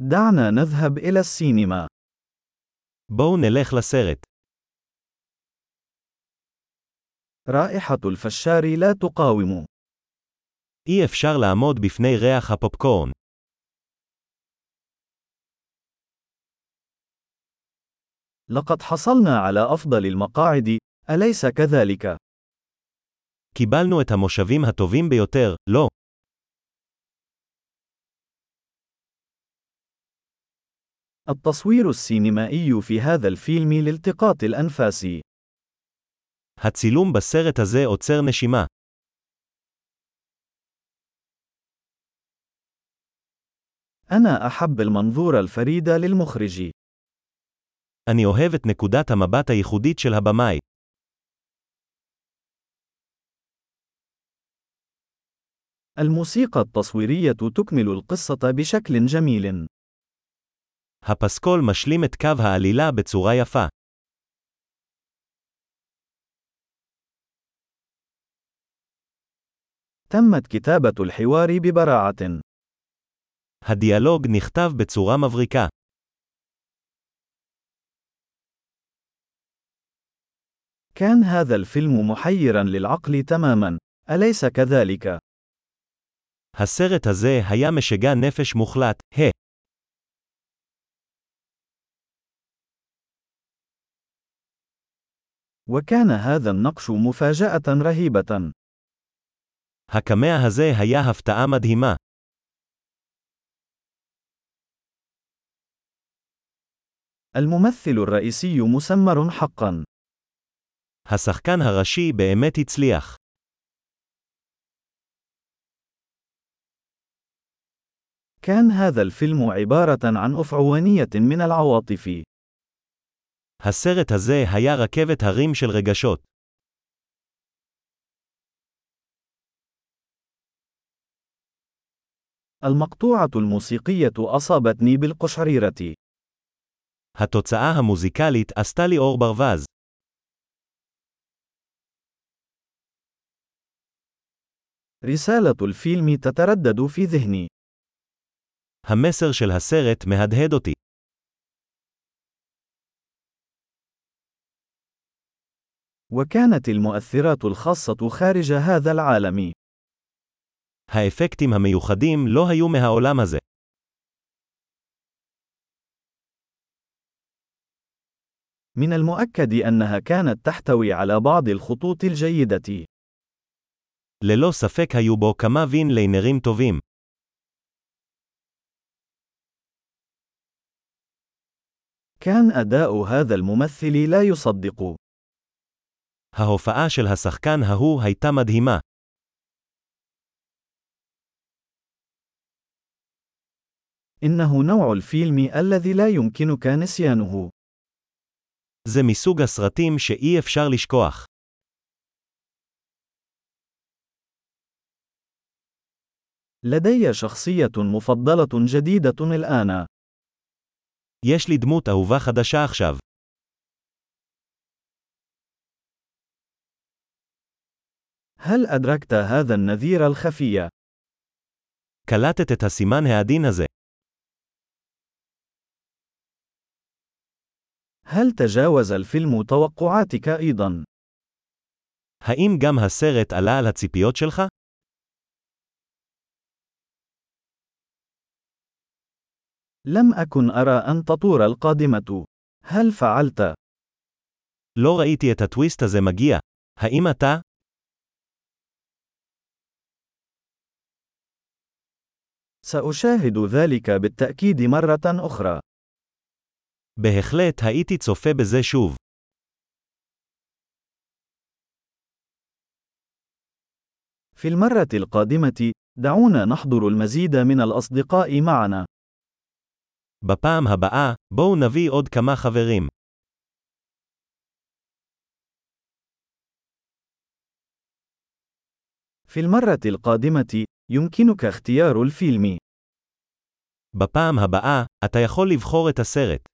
دعنا نذهب إلى السينما. בואו נלך לסרט. رائحة الفشار لا تقاوم. אי אפשר לעמוד בפני ריח הפופקורן. لقد حصلنا على أفضل المقاعد، أليس كذلك؟ קיבלנו את המושבים הטובים ביותר, לא. التصوير السينمائي في هذا الفيلم لالتقاط الأنفاس. הצילום בסרט הזה עוצר נשימה. أنا أحب المنظور الفريد للمخرج. אני אוהב את נקודת המבט הייחודית של הבמאי. الموسيقى التصويرية تكمل القصة بشكل جميل. הפסקול משלים את קו העלילה בצורה יפה. تمت كتابة الحوار ببراعة. הדיאלוג נכתב בצורה מבריקה. كان هذا الفيلم محيراً للعقل تماماً، أليس كذلك؟ הסרט הזה היה משגע נפש מוחלט, وكان هذا النقش مفاجأة رهيبة. הקמע הזה היה הפתעה מדהימה. الممثل الرئيسي مسمر حقاً. השחקן הראשי באמת הצליח. كان هذا الفيلم عبارة عن أفعوانية من العواطف. הסרט הזה היה רכבת הרים של רגשות. المقطوعة الموسيقية أصابتني بالقشعريرة. התוצאה המוזיקלית עשתה לי אור ברווז. رسالة الفيلم تتردد في ذهني. המסר של הסרט מהדהד אותי. وكانت المؤثرات الخاصة خارج هذا العالم. האפקטים המיוחדים לא היו מהעולם הזה. من المؤكد أنها كانت تحتوي على بعض الخطوط الجيدة. ללא ספק היו בו כמה וין-ליינרים טובים. كان أداء هذا الممثل لا يصدق. ההופעה של השחקן ההוא הייתה מדהימה. إنه نوع الفيلم الذي لا يمكنك نسيانه. זה מסוג הסרטים שאי אפשר לשכוח. لدي شخصية مفضلة جديدة الآن. יש לי דמות אהובה חדשה עכשיו. هل أدركت هذا النذير الخفي؟ קלטת את הסימן העדין הזה. هل تجاوز الفيلم توقعاتك أيضا؟ האם גם הסרט עלה על הציפיות שלך? لم أكن أرى أن تطور القادمة. هل فعلت؟ לא ראיתי את הטוויסט הזה מגיע. האם אתה? سأشاهد ذلك بالتأكيد مرة أخرى. בהחלט הייתי צופה בזה שוב. في المرة القادمة، دعونا نحضر المزيد من الأصدقاء معنا. בפעם הבאה, בואו נביא עוד כמה חברים. في المرة القادمة، يمكنك اختيار الفيلم. בפעם הבאה, אתה יכול לבחור את הסרט.